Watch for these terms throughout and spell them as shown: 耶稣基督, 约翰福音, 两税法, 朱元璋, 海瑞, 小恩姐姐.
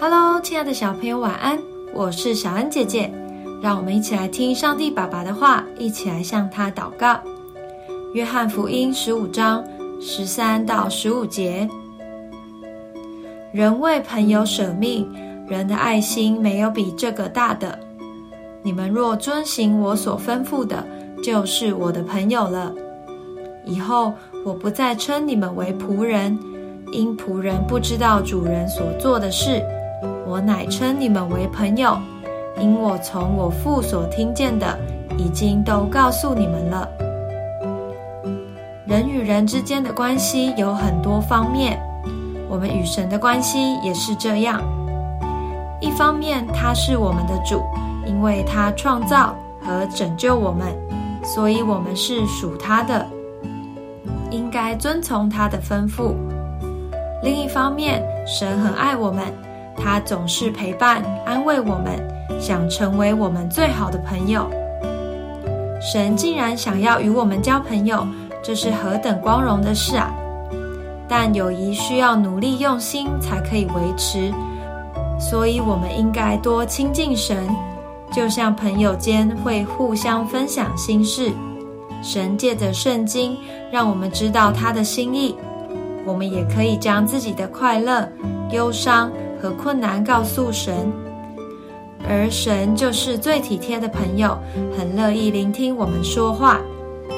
Hello， 亲爱的小朋友，晚安！我是小恩姐姐，让我们一起来听上帝爸爸的话，一起来向他祷告。约翰福音15章13到15节：人为朋友舍命，人的爱心没有比这个大的。你们若遵行我所吩咐的，就是我的朋友了。以后我不再称你们为仆人，因仆人不知道主人所做的事。我乃称你们为朋友，因我从我父所听见的，已经都告诉你们了。人与人之间的关系有很多方面，我们与神的关系也是这样。一方面，他是我们的主，因为他创造和拯救我们，所以我们是属他的，应该遵从他的吩咐。另一方面，神很爱我们，他总是陪伴、安慰我们，想成为我们最好的朋友。神竟然想要与我们交朋友，这是何等光荣的事啊！但友谊需要努力用心才可以维持，所以我们应该多亲近神，就像朋友间会互相分享心事。神借着圣经让我们知道他的心意，我们也可以将自己的快乐、忧伤和困难告诉神，而神就是最体贴的朋友，很乐意聆听我们说话，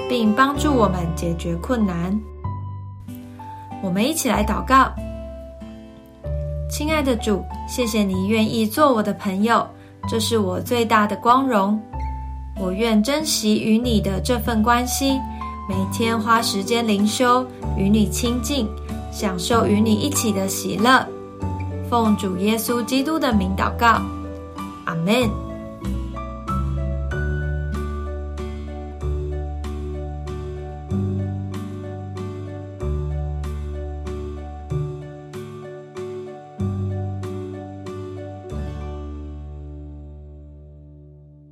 并帮助我们解决困难。我们一起来祷告。亲爱的主，谢谢你愿意做我的朋友，这是我最大的光荣。我愿珍惜与你的这份关系，每天花时间灵修，与你亲近，享受与你一起的喜乐。奉主耶稣基督的名祷告，阿们。